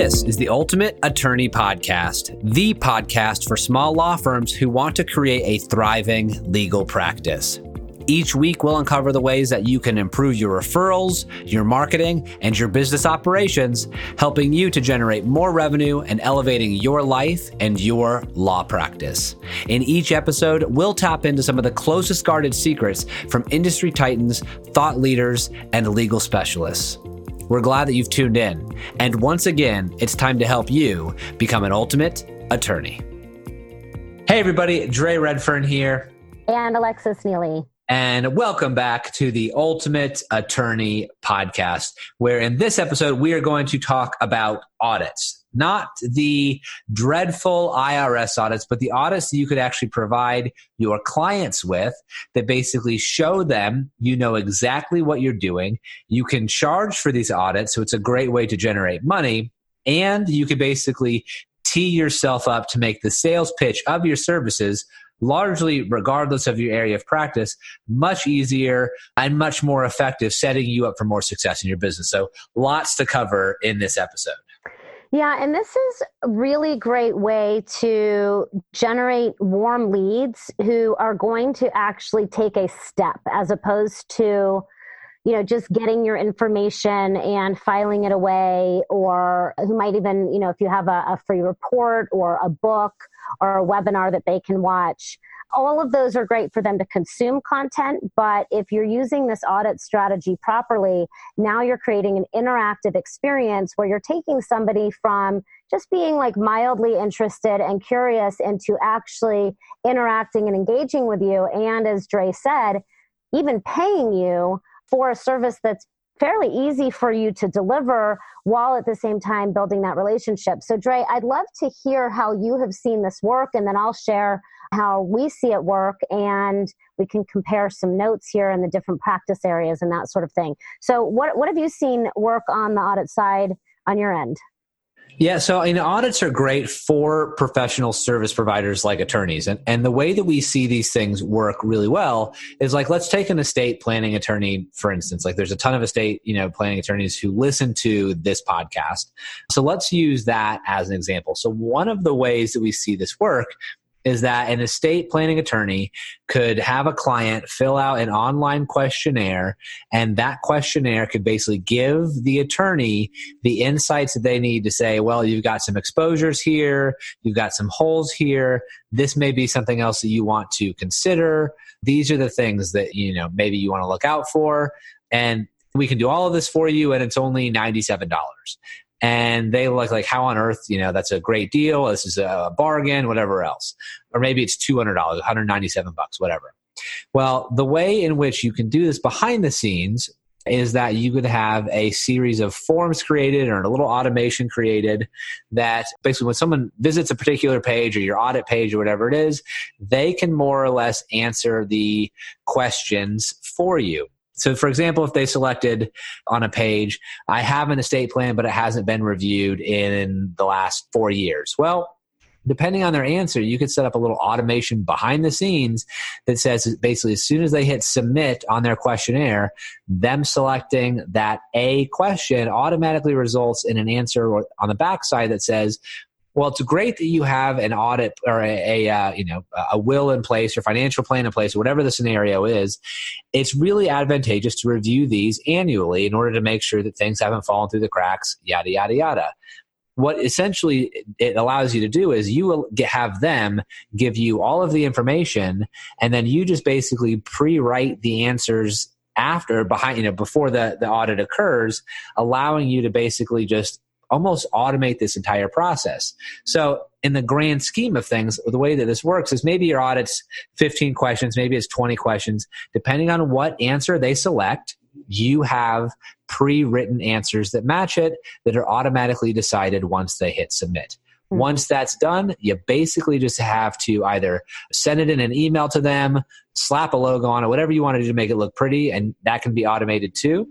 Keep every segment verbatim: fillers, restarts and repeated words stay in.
This is the Ultimate Attorney Podcast, the podcast for small law firms who want to create a thriving legal practice. Each week, we'll uncover the ways that you can improve your referrals, your marketing, and your business operations, helping you to generate more revenue and elevating your life and your law practice. In each episode, we'll tap into some of the closest guarded secrets from industry titans, thought leaders, and legal specialists. We're glad that you've tuned in. And once again, it's time to help you become an ultimate attorney. Hey, everybody, Dre Redfern here. And Alexis Neely. And welcome back to the Ultimate Attorney Podcast, where in this episode, we are going to talk about audits, not the dreadful I R S audits, but the audits that you could actually provide your clients with that basically show them you know exactly what you're doing. You can charge for these audits, so it's a great way to generate money, and you can basically tee yourself up to make the sales pitch of your services largely regardless of your area of practice, much easier and much more effective, setting you up for more success in your business. So lots to cover in this episode. Yeah, and this is a really great way to generate warm leads who are going to actually take a step as opposed to, you know, just getting your information and filing it away, or who might even, you know, if you have a, a free report or a book or a webinar that they can watch. All of those are great for them to consume content, but if you're using this audit strategy properly, now you're creating an interactive experience where you're taking somebody from just being like mildly interested and curious into actually interacting and engaging with you. And as Dre said, even paying you for a service that's fairly easy for you to deliver while at the same time building that relationship. So Dre, I'd love to hear how you have seen this work, and then I'll share how we see it work, and we can compare some notes here in the different practice areas and that sort of thing. So what what have you seen work on the audit side on your end? Yeah, so you know, audits are great for professional service providers like attorneys. And, and the way that we see these things work really well is, like, let's take an estate planning attorney, for instance. Like, there's a ton of estate, you know, planning attorneys who listen to this podcast. So let's use that as an example. So one of the ways that we see this work is that an estate planning attorney could have a client fill out an online questionnaire, and that questionnaire could basically give the attorney the insights that they need to say, well, you've got some exposures here, you've got some holes here, this may be something else that you want to consider. These are the things that, you know, maybe you want to look out for, and we can do all of this for you, and it's only ninety-seven dollars. And they look like, how on earth, you know, that's a great deal. This is a bargain, whatever else. Or maybe it's two hundred dollars, one hundred ninety-seven bucks, whatever. Well, the way in which you can do this behind the scenes is that you could have a series of forms created or a little automation created that basically when someone visits a particular page or your audit page or whatever it is, they can more or less answer the questions for you. So for example, if they selected on a page, I have an estate plan, but it hasn't been reviewed in the last four years. Well, depending on their answer, you could set up a little automation behind the scenes that says basically as soon as they hit submit on their questionnaire, them selecting that A question automatically results in an answer on the backside that says, well, it's great that you have an audit or a, a uh, you know, a will in place or financial plan in place, or whatever the scenario is. It's really advantageous to review these annually in order to make sure that things haven't fallen through the cracks, yada, yada, yada. What essentially it allows you to do is you will get, have them give you all of the information, and then you just basically pre-write the answers after, behind, you know, before the, the audit occurs, allowing you to basically just almost automate this entire process. So in the grand scheme of things, the way that this works is maybe your audit's fifteen questions, maybe it's twenty questions. Depending on what answer they select, you have pre-written answers that match it that are automatically decided once they hit submit. Mm-hmm. Once that's done, you basically just have to either send it in an email to them, slap a logo on it, whatever you want to do to make it look pretty, and that can be automated too.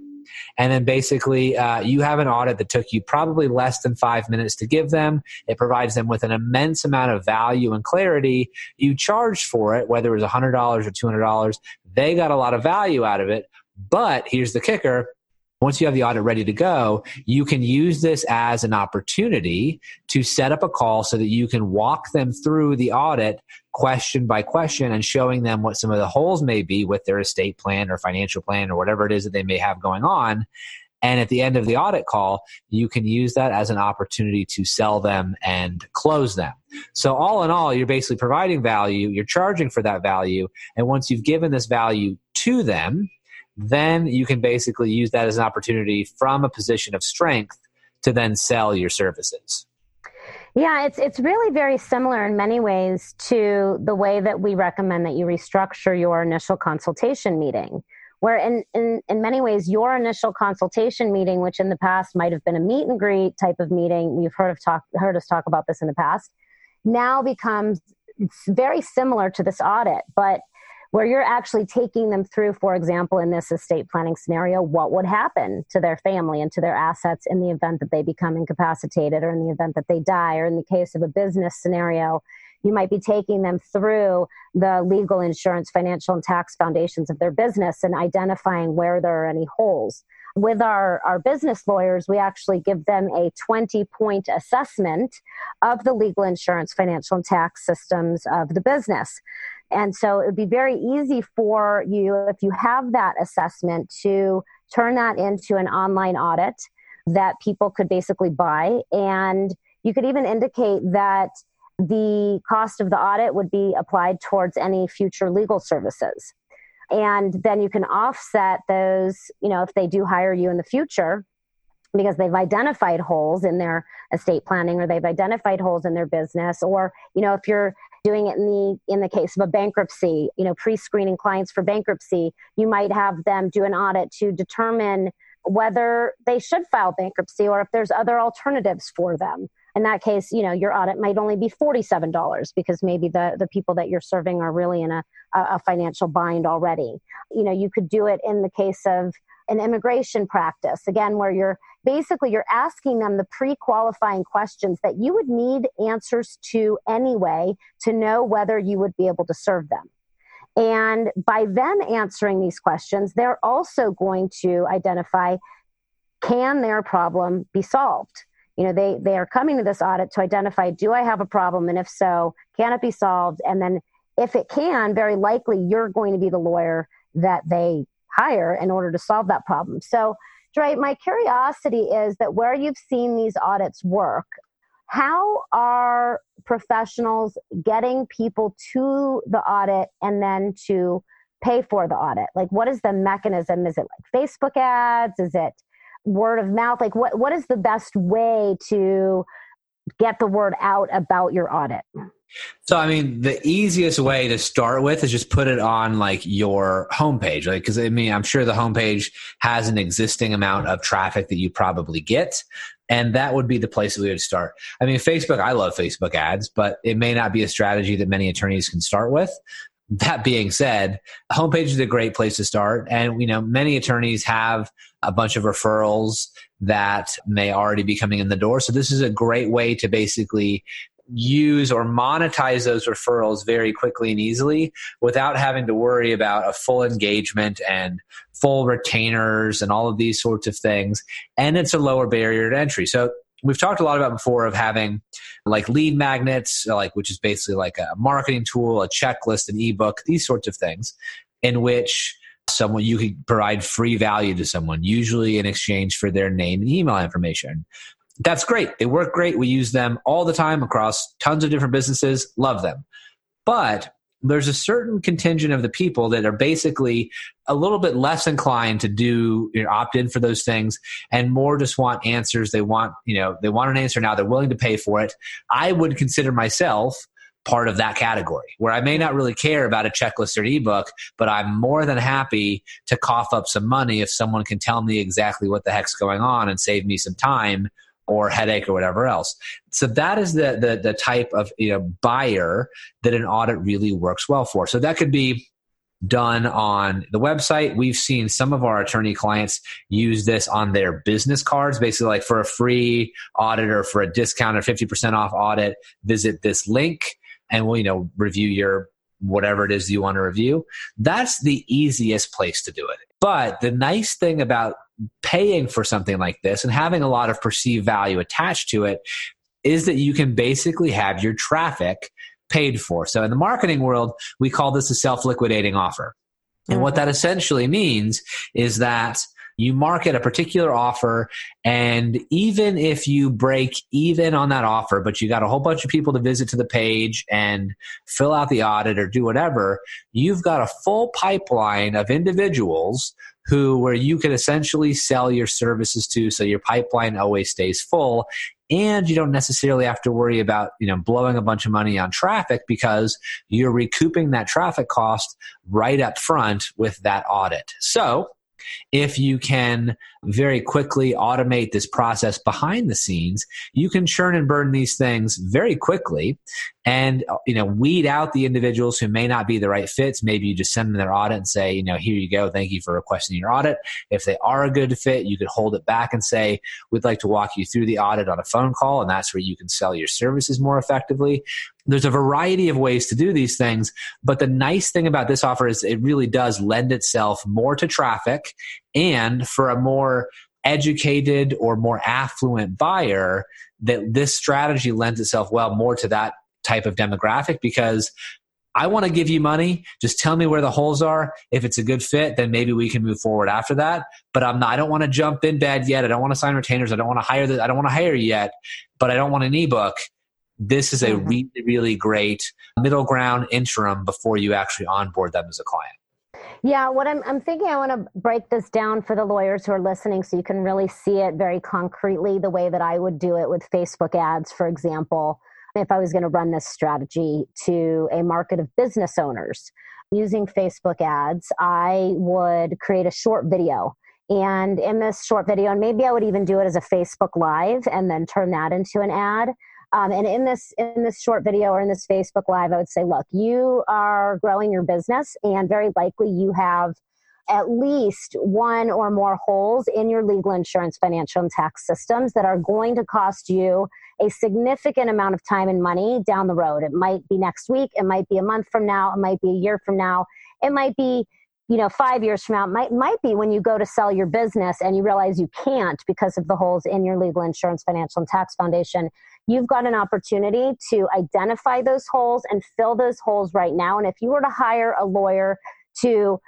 And then basically, uh, you have an audit that took you probably less than five minutes to give them. It provides them with an immense amount of value and clarity. You charged for it, whether it was one hundred dollars or two hundred dollars. They got a lot of value out of it. But here's the kicker. Once you have the audit ready to go, you can use this as an opportunity to set up a call so that you can walk them through the audit question by question and showing them what some of the holes may be with their estate plan or financial plan or whatever it is that they may have going on. And at the end of the audit call, you can use that as an opportunity to sell them and close them. So all in all, you're basically providing value, you're charging for that value. And once you've given this value to them, then you can basically use that as an opportunity from a position of strength to then sell your services. Yeah, it's it's really very similar in many ways to the way that we recommend that you restructure your initial consultation meeting. Where in, in, in many ways, your initial consultation meeting, which in the past might have been a meet and greet type of meeting, you've heard of talk, heard us talk about this in the past, now becomes very similar to this audit, but where you're actually taking them through, for example, in this estate planning scenario, what would happen to their family and to their assets in the event that they become incapacitated or in the event that they die, or in the case of a business scenario, you might be taking them through the legal, insurance, financial, and tax foundations of their business and identifying where there are any holes. With our, our business lawyers, we actually give them a twenty-point assessment of the legal, insurance, financial, and tax systems of the business. And so it would be very easy for you, if you have that assessment, to turn that into an online audit that people could basically buy. And you could even indicate that the cost of the audit would be applied towards any future legal services. And then you can offset those, you know, if they do hire you in the future, because they've identified holes in their estate planning or they've identified holes in their business. Or, you know, if you're doing it in the in the case of a bankruptcy, you know, pre-screening clients for bankruptcy, you might have them do an audit to determine whether they should file bankruptcy or if there's other alternatives for them. In that case, you know, your audit might only be forty-seven dollars because maybe the, the people that you're serving are really in a, a financial bind already. You know, you could do it in the case of an immigration practice, again, where you're basically you're asking them the pre-qualifying questions that you would need answers to anyway to know whether you would be able to serve them. And by them answering these questions, they're also going to identify, can their problem be solved? You know, they they are coming to this audit to identify, do I have a problem? And if so, can it be solved? And then if it can, very likely you're going to be the lawyer that they hire in order to solve that problem. So, Dre, my curiosity is that where you've seen these audits work, how are professionals getting people to the audit and then to pay for the audit? Like, what is the mechanism? Is it like Facebook ads? Is it word of mouth? Like what, what is the best way to get the word out about your audit? So, I mean, the easiest way to start with is just put it on like your homepage, right? Because I mean, I'm sure the homepage has an existing amount of traffic that you probably get. And that would be the place that we would start. I mean, Facebook, I love Facebook ads, but it may not be a strategy that many attorneys can start with. That being said, homepage is a great place to start. And, you know, many attorneys have a bunch of referrals that may already be coming in the door. So this is a great way to basically use or monetize those referrals very quickly and easily without having to worry about a full engagement and full retainers and all of these sorts of things. And it's a lower barrier to entry. So we've talked a lot about before of having like lead magnets, like which is basically like a marketing tool, a checklist, an ebook, these sorts of things in which someone you could provide free value to someone, usually in exchange for their name and email information. That's great. They work great. We use them all the time across tons of different businesses. Love them. But there's a certain contingent of the people that are basically a little bit less inclined to do, you know, opt in for those things and more just want answers. They want, you know, they want an answer now. They're willing to pay for it. I would consider myself part of that category where I may not really care about a checklist or an ebook, but I'm more than happy to cough up some money if someone can tell me exactly what the heck's going on and save me some time or headache or whatever else. So that is the, the the type of, you know, buyer that an audit really works well for. So that could be done on the website. We've seen some of our attorney clients use this on their business cards, basically like for a free audit or for a discount or fifty percent off audit, visit this link and we'll, you know, review your whatever it is you want to review. That's the easiest place to do it. But the nice thing about paying for something like this and having a lot of perceived value attached to it is that you can basically have your traffic paid for. So in the marketing world, we call this a self-liquidating offer. And mm-hmm. what that essentially means is that you market a particular offer, and even if you break even on that offer, but you got a whole bunch of people to visit to the page and fill out the audit or do whatever, you've got a full pipeline of individuals who where you can essentially sell your services to, so your pipeline always stays full. And you don't necessarily have to worry about, you know, blowing a bunch of money on traffic because you're recouping that traffic cost right up front with that audit. So if you can very quickly automate this process behind the scenes, you can churn and burn these things very quickly and, you know, weed out the individuals who may not be the right fits. Maybe you just send them their audit and say, you know, here you go. Thank you for requesting your audit. If they are a good fit, you could hold it back and say, we'd like to walk you through the audit on a phone call. And that's where you can sell your services more effectively. There's a variety of ways to do these things, but the nice thing about this offer is it really does lend itself more to traffic, and for a more educated or more affluent buyer, that this strategy lends itself well more to that type of demographic because I want to give you money. Just tell me where the holes are. If it's a good fit, then maybe we can move forward after that. But I'm not, I don't want to jump in bed yet. I don't want to sign retainers. I don't want to hire the, I don't want to hire yet, but I don't want an ebook. This is a really, really great middle ground interim before you actually onboard them as a client. Yeah, what I'm I'm thinking, I want to break this down for the lawyers who are listening so you can really see it very concretely the way that I would do it with Facebook ads, for example, if I was going to run this strategy to a market of business owners. Using Facebook ads, I would create a short video. And in this short video, and maybe I would even do it as a Facebook Live and then turn that into an ad. Um, and in this in this short video or in this Facebook Live, I would say, look, you are growing your business and very likely you have at least one or more holes in your legal, insurance, financial, and tax systems that are going to cost you a significant amount of time and money down the road. It might be next week. It might be a month from now. It might be a year from now. It might be, you know, five years from now. It might, might be when you go to sell your business and you realize you can't because of the holes in your legal, insurance, financial, and tax foundation. You've got an opportunity to identify those holes and fill those holes right now. And if you were to hire a lawyer to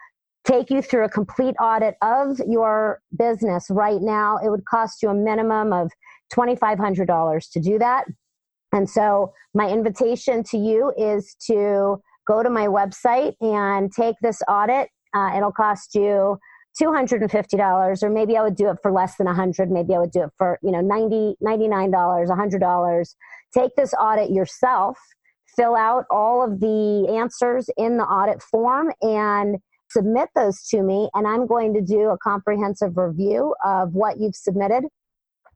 take you through a complete audit of your business right now, it would cost you a minimum of twenty-five hundred dollars to do that. And so my invitation to you is to go to my website and take this audit. Uh, it'll cost you two hundred fifty dollars, or maybe I would do it for less than one hundred dollars. Maybe I would do it for, you know, ninety dollars, ninety-nine dollars, one hundred dollars. Take this audit yourself, fill out all of the answers in the audit form and submit those to me. And I'm going to do a comprehensive review of what you've submitted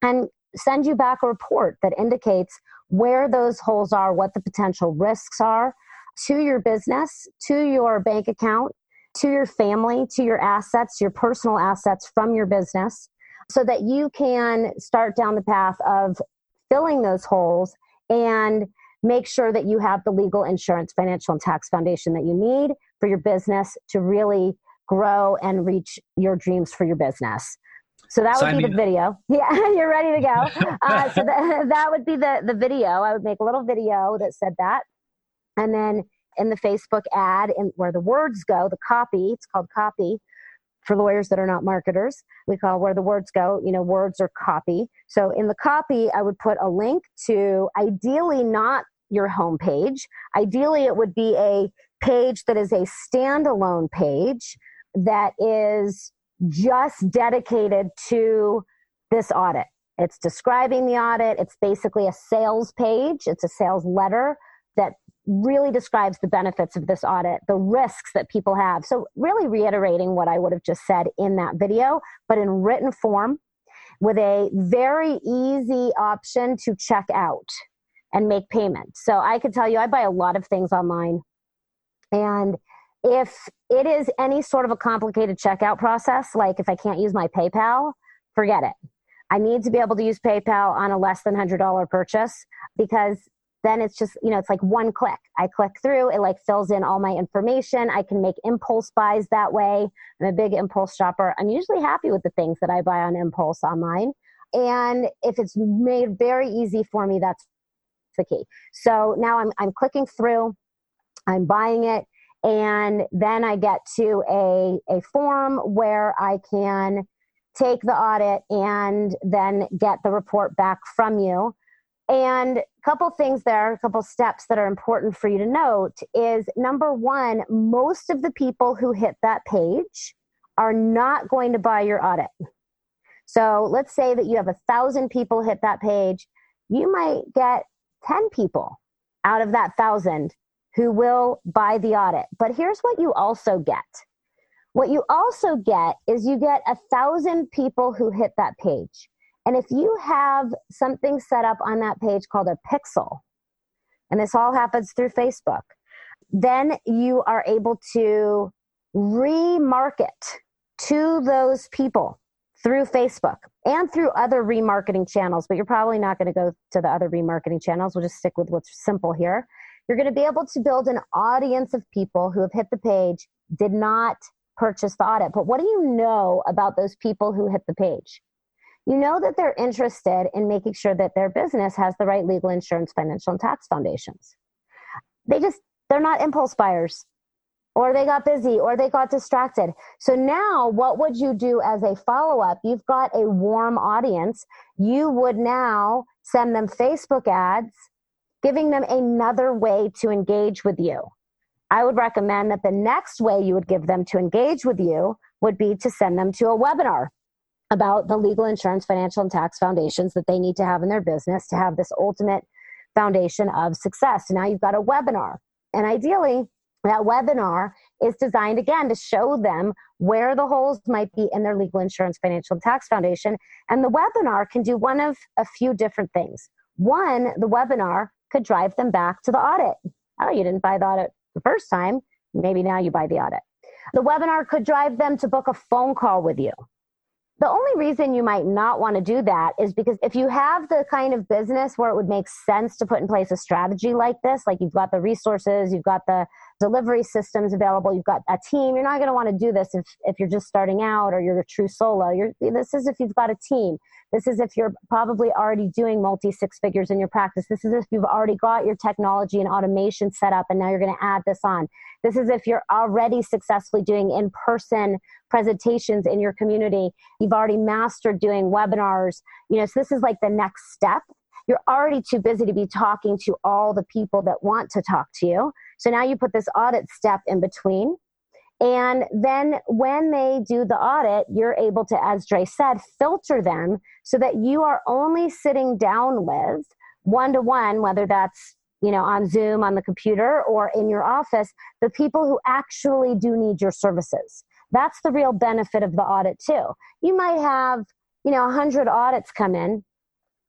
and send you back a report that indicates where those holes are, what the potential risks are to your business, to your bank account, to your family, to your assets, your personal assets from your business, so that you can start down the path of filling those holes and make sure that you have the legal, insurance, financial, and tax foundation that you need for your business to really grow and reach your dreams for your business. So that would be the video. Yeah, you're ready to go. Uh, so that, that would be the, the video. I would make a little video that said that. And then in the Facebook ad, and where the words go, the copy, it's called copy for lawyers that are not marketers. We call where the words go, you know, words are copy. So in the copy, I would put a link to ideally not your homepage. Ideally, it would be a page that is a standalone page that is just dedicated to this audit. It's describing the audit. It's basically a sales page. It's a sales letter that really describes the benefits of this audit, the risks that people have. So really reiterating what I would have just said in that video, but in written form with a very easy option to check out and make payment. So I could tell you, I buy a lot of things online. And if it is any sort of a complicated checkout process, like if I can't use my PayPal, forget it. I need to be able to use PayPal on a less than one hundred dollars purchase because then it's just, you know, it's like one click. I click through, it like fills in all my information. I can make impulse buys that way. I'm a big impulse shopper. I'm usually happy with the things that I buy on impulse online. And if it's made very easy for me, that's the key. So now I'm I'm clicking through, I'm buying it, and then I get to a, a form where I can take the audit and then get the report back from you. And a couple things there, a couple steps that are important for you to note is, number one, most of the people who hit that page are not going to buy your audit. So let's say that you have a thousand people hit that page. You might get ten people out of that thousand who will buy the audit. But here's what you also get. What you also get is you get a thousand people who hit that page. And if you have something set up on that page called a pixel, and this all happens through Facebook, then you are able to remarket to those people through Facebook and through other remarketing channels. But you're probably not going to go to the other remarketing channels. We'll just stick with what's simple here. You're going to be able to build an audience of people who have hit the page, did not purchase the audit. But what do you know about those people who hit the page? You know that they're interested in making sure that their business has the right legal, insurance, financial, and tax foundations. They just, they're not impulse buyers, or they got busy, or they got distracted. So now what would you do as a follow-up? You've got a warm audience. You would now send them Facebook ads, giving them another way to engage with you. I would recommend that the next way you would give them to engage with you would be to send them to a webinar about the legal, insurance, financial, and tax foundations that they need to have in their business to have this ultimate foundation of success. So now you've got a webinar. And ideally, that webinar is designed, again, to show them where the holes might be in their legal, insurance, financial, and tax foundation. And the webinar can do one of a few different things. One, the webinar could drive them back to the audit. Oh, you didn't buy the audit the first time. Maybe now you buy the audit. The webinar could drive them to book a phone call with you. The only reason you might not want to do that is because if you have the kind of business where it would make sense to put in place a strategy like this, like you've got the resources, you've got the delivery systems available, you've got a team, you're not going to want to do this if, if you're just starting out or you're a true solo. You're, this is if you've got a team. This is if you're probably already doing multi six figures in your practice. This is if you've already got your technology and automation set up and now you're going to add this on. This is if you're already successfully doing in-person presentations in your community. You've already mastered doing webinars. You know, so this is like the next step. You're already too busy to be talking to all the people that want to talk to you. So now you put this audit step in between. And then when they do the audit, you're able to, as Dre said, filter them so that you are only sitting down with one-to-one, whether that's, you know, on Zoom, on the computer, or in your office, the people who actually do need your services. That's the real benefit of the audit too. You might have, you know, one hundred audits come in,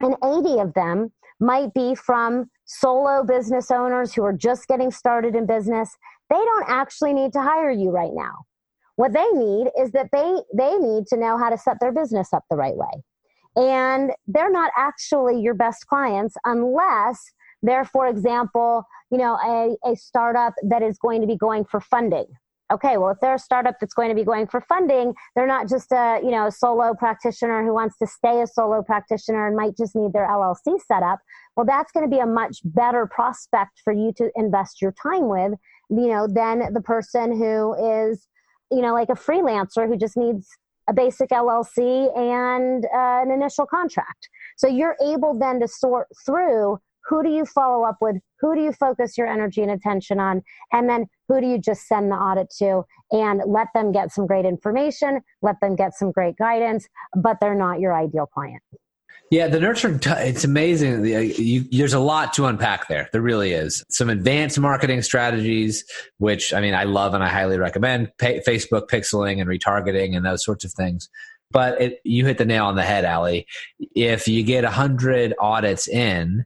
and eighty of them might be from solo business owners who are just getting started in business. They don't actually need to hire you right now. What they need is that they, they need to know how to set their business up the right way. And they're not actually your best clients unless they're, for example, you know, a, a startup that is going to be going for funding. Okay, well, if they're a startup that's going to be going for funding, they're not just a, you know, solo practitioner who wants to stay a solo practitioner and might just need their L L C set up. Well, that's going to be a much better prospect for you to invest your time with, you know, than the person who is, you know, like a freelancer who just needs a basic L L C and uh, an initial contract. So you're able then to sort through who do you follow up with, who do you focus your energy and attention on, and then who do you just send the audit to and let them get some great information, let them get some great guidance, but they're not your ideal client. Yeah, the nurture, it's amazing. You, there's a lot to unpack there. There really is. Some advanced marketing strategies, which, I mean, I love and I highly recommend, pay, Facebook pixeling and retargeting and those sorts of things. But it, you hit the nail on the head, Allie. If you get one hundred audits in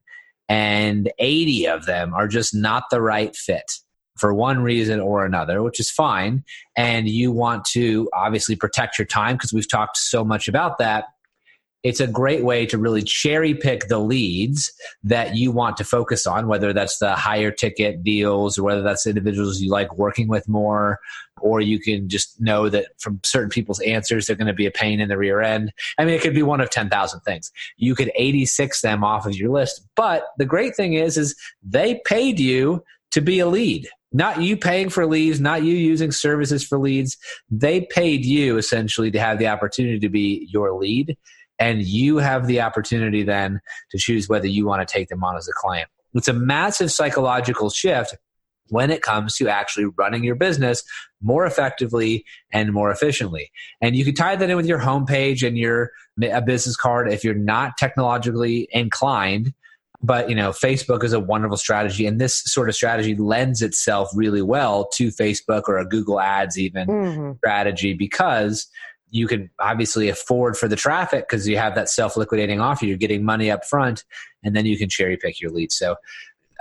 and eighty of them are just not the right fit for one reason or another, which is fine, and you want to obviously protect your time because we've talked so much about that, it's a great way to really cherry pick the leads that you want to focus on, whether that's the higher ticket deals or whether that's individuals you like working with more, or you can just know that from certain people's answers, they're going to be a pain in the rear end. I mean, it could be one of ten thousand things. You could eighty-six them off of your list. But the great thing is, is they paid you to be a lead. Not you paying for leads, not you using services for leads. They paid you essentially to have the opportunity to be your lead. And you have the opportunity then to choose whether you want to take them on as a client. It's a massive psychological shift when it comes to actually running your business more effectively and more efficiently. And you can tie that in with your homepage and your a business card if you're not technologically inclined. But, you know, Facebook is a wonderful strategy, and this sort of strategy lends itself really well to Facebook or a Google Ads even mm-hmm. strategy, because you can obviously afford for the traffic because you have that self-liquidating offer. You're getting money up front, and then you can cherry pick your leads. So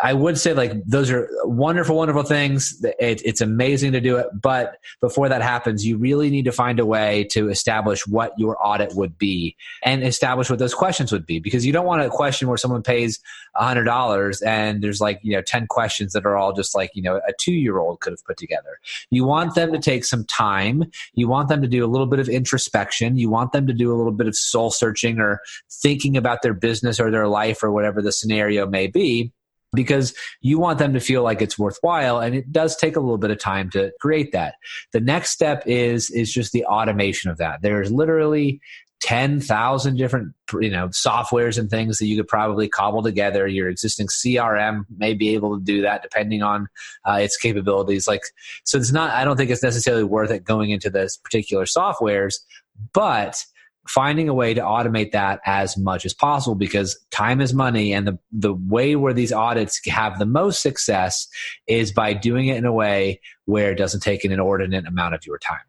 I would say, like, those are wonderful, wonderful things. It, it's amazing to do it. But before that happens, you really need to find a way to establish what your audit would be and establish what those questions would be, because you don't want a question where someone pays one hundred dollars and there's like, you know, ten questions that are all just like, you know, a two-year-old could have put together. You want them to take some time. You want them to do a little bit of introspection. You want them to do a little bit of soul searching or thinking about their business or their life or whatever the scenario may be, because you want them to feel like it's worthwhile. And it does take a little bit of time to create that. The next step is, is just the automation of that. There's literally ten thousand different, you know, softwares and things that you could probably cobble together. Your existing C R M may be able to do that depending on uh, its capabilities. Like, so it's not, I don't think it's necessarily worth it going into those particular softwares, but finding a way to automate that as much as possible, because time is money. And the, the way where these audits have the most success is by doing it in a way where it doesn't take an inordinate amount of your time.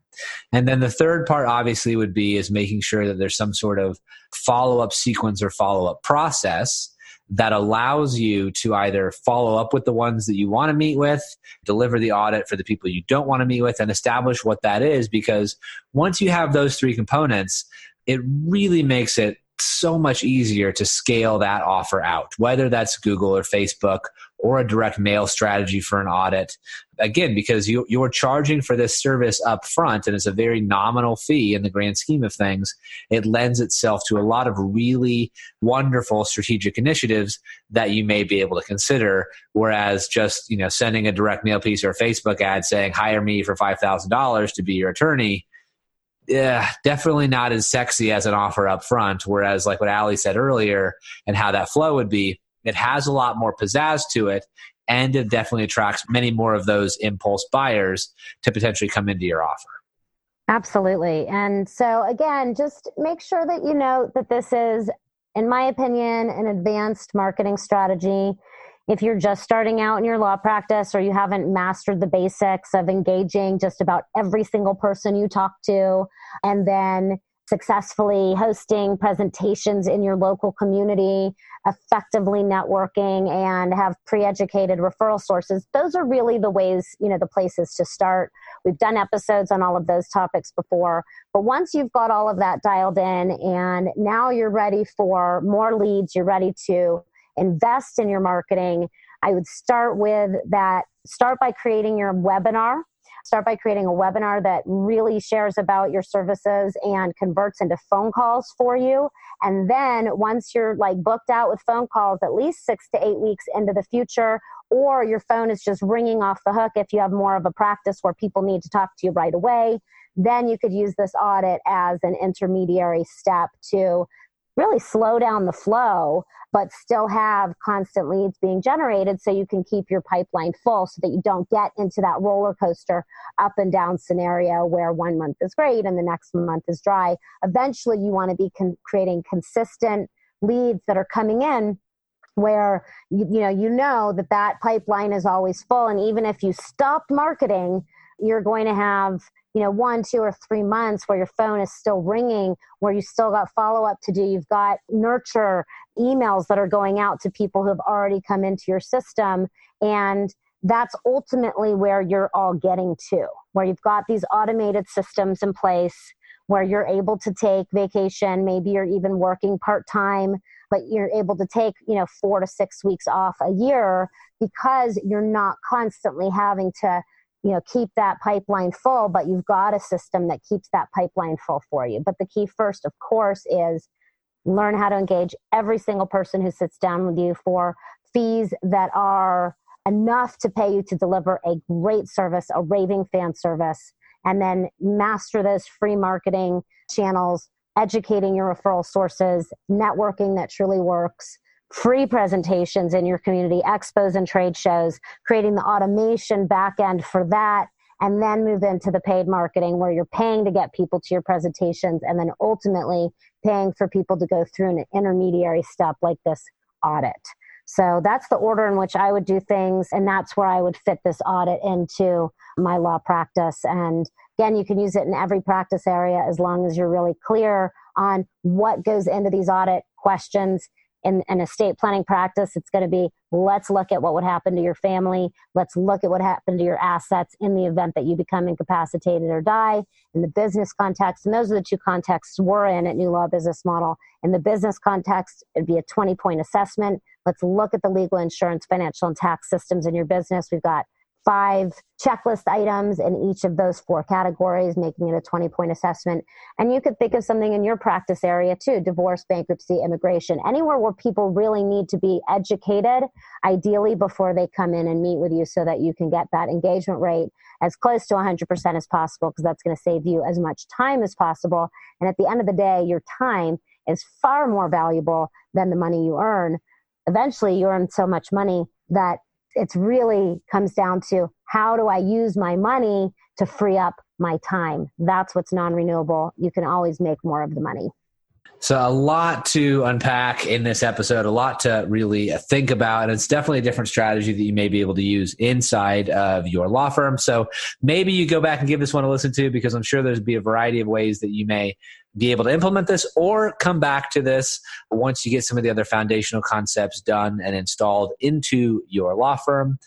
And then the third part obviously would be is making sure that there's some sort of follow-up sequence or follow-up process that allows you to either follow up with the ones that you want to meet with, deliver the audit for the people you don't want to meet with, and establish what that is. Because once you have those three components, it really makes it so much easier to scale that offer out, whether that's Google or Facebook or a direct mail strategy for an audit. Again, because you, you're charging for this service up front, and it's a very nominal fee in the grand scheme of things. It lends itself to a lot of really wonderful strategic initiatives that you may be able to consider, whereas just, you know, sending a direct mail piece or a Facebook ad saying, hire me for five thousand dollars to be your attorney, yeah, definitely not as sexy as an offer up front. Whereas like what Ali said earlier and how that flow would be, it has a lot more pizzazz to it, and it definitely attracts many more of those impulse buyers to potentially come into your offer. Absolutely. And so again, just make sure that you know that this is, in my opinion, an advanced marketing strategy. If you're just starting out in your law practice, or you haven't mastered the basics of engaging just about every single person you talk to, and then successfully hosting presentations in your local community, effectively networking, and have pre-educated referral sources, those are really the ways, you know, the places to start. We've done episodes on all of those topics before. But once you've got all of that dialed in, and now you're ready for more leads, you're ready to invest in your marketing, I would start with that. Start by creating your webinar. Start by creating a webinar that really shares about your services and converts into phone calls for you. And then once you're like booked out with phone calls at least six to eight weeks into the future, or your phone is just ringing off the hook if you have more of a practice where people need to talk to you right away, then you could use this audit as an intermediary step to really slow down the flow, but still have constant leads being generated so you can keep your pipeline full, so that you don't get into that roller coaster up and down scenario where one month is great and the next month is dry. Eventually, you want to be con- creating consistent leads that are coming in where you, you know you know that that pipeline is always full. And even if you stopped marketing, you're going to have you know, one, two, or three months where your phone is still ringing, where you still got follow-up to do. You've got nurture emails that are going out to people who have already come into your system. And that's ultimately where you're all getting to, where you've got these automated systems in place, where you're able to take vacation. Maybe you're even working part-time, but you're able to take, you know, four to six weeks off a year because you're not constantly having to, you know, keep that pipeline full, but you've got a system that keeps that pipeline full for you. But the key first, of course, is learn how to engage every single person who sits down with you for fees that are enough to pay you to deliver a great service, a raving fan service, and then master those free marketing channels, educating your referral sources, networking that truly works, free presentations in your community, expos and trade shows, creating the automation back end for that, and then move into the paid marketing where you're paying to get people to your presentations and then ultimately paying for people to go through an intermediary step like this audit. So that's the order in which I would do things, and that's where I would fit this audit into my law practice. And again, you can use it in every practice area as long as you're really clear on what goes into these audit questions. In an estate planning practice, it's going to be, let's look at what would happen to your family. Let's look at what happened to your assets in the event that you become incapacitated or die in the business context. And those are the two contexts we're in at New Law Business Model. In the business context, it'd be a twenty point assessment. Let's look at the legal, insurance, financial, and tax systems in your business. We've got five checklist items in each of those four categories, making it a twenty point assessment. And you could think of something in your practice area too: divorce, bankruptcy, immigration, anywhere where people really need to be educated, ideally before they come in and meet with you, so that you can get that engagement rate as close to one hundred percent as possible, because that's going to save you as much time as possible. And at the end of the day, your time is far more valuable than the money you earn. Eventually, you earn so much money that it's really comes down to, how do I use my money to free up my time? That's what's non-renewable. You can always make more of the money. So a lot to unpack in this episode, a lot to really think about. And it's definitely a different strategy that you may be able to use inside of your law firm. So maybe you go back and give this one a listen to, because I'm sure there's be a variety of ways that you may be able to implement this, or come back to this once you get some of the other foundational concepts done and installed into your law firm.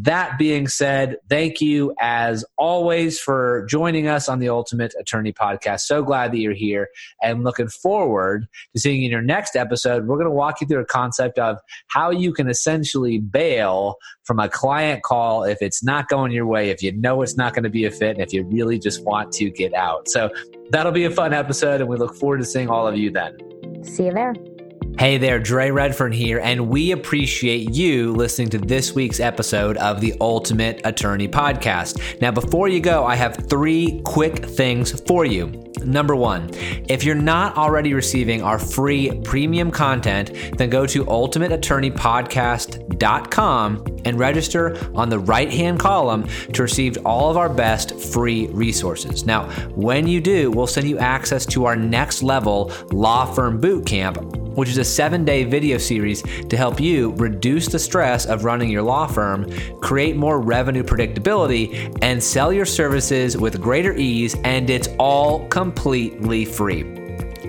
That being said, thank you as always for joining us on the Ultimate Attorney Podcast. So glad that you're here, and looking forward to seeing you in your next episode. We're going to walk you through a concept of how you can essentially bail from a client call if it's not going your way, if you know it's not going to be a fit, and if you really just want to get out. So that'll be a fun episode, and we look forward to seeing all of you then. See you there. Hey there, Dre Redfern here, and we appreciate you listening to this week's episode of the Ultimate Attorney Podcast. Now, before you go, I have three quick things for you. Number one, if you're not already receiving our free premium content, then go to ultimate attorney podcast dot com and register on the right-hand column to receive all of our best free resources. Now, when you do, we'll send you access to our next level law firm bootcamp, which is a seven-day video series to help you reduce the stress of running your law firm, create more revenue predictability, and sell your services with greater ease, and it's all completely free.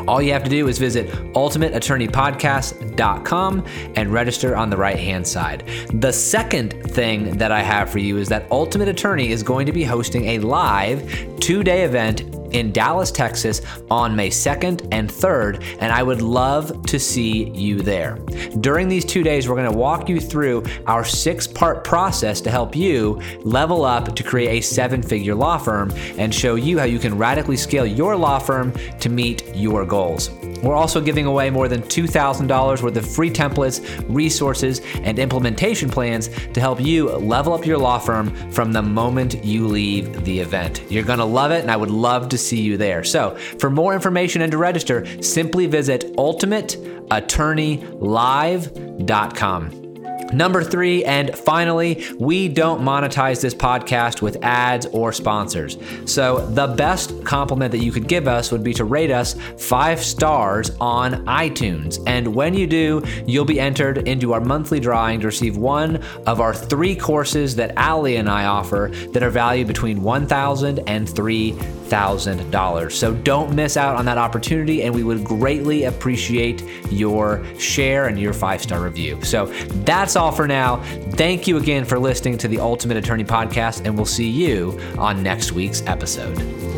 All you have to do is visit ultimate attorney podcast dot com and register on the right-hand side. The second thing that I have for you is that Ultimate Attorney is going to be hosting a live two-day event in Dallas, Texas on May second and third, and I would love to see you there. During these two days, we're going to walk you through our six-part process to help you level up to create a seven-figure law firm, and show you how you can radically scale your law firm to meet your goals. We're also giving away more than two thousand dollars worth of free templates, resources, and implementation plans to help you level up your law firm from the moment you leave the event. You're going to love it, and I would love to see you there. So for more information and to register, simply visit ultimate attorney live dot com. Number three, and finally, we don't monetize this podcast with ads or sponsors. So the best compliment that you could give us would be to rate us five stars on iTunes. And when you do, you'll be entered into our monthly drawing to receive one of our three courses that Allie and I offer that are valued between one thousand dollars and three thousand dollars. So don't miss out on that opportunity, and we would greatly appreciate your share and your five-star review. So that's all for now. Thank you again for listening to the Ultimate Attorney Podcast, and we'll see you on next week's episode.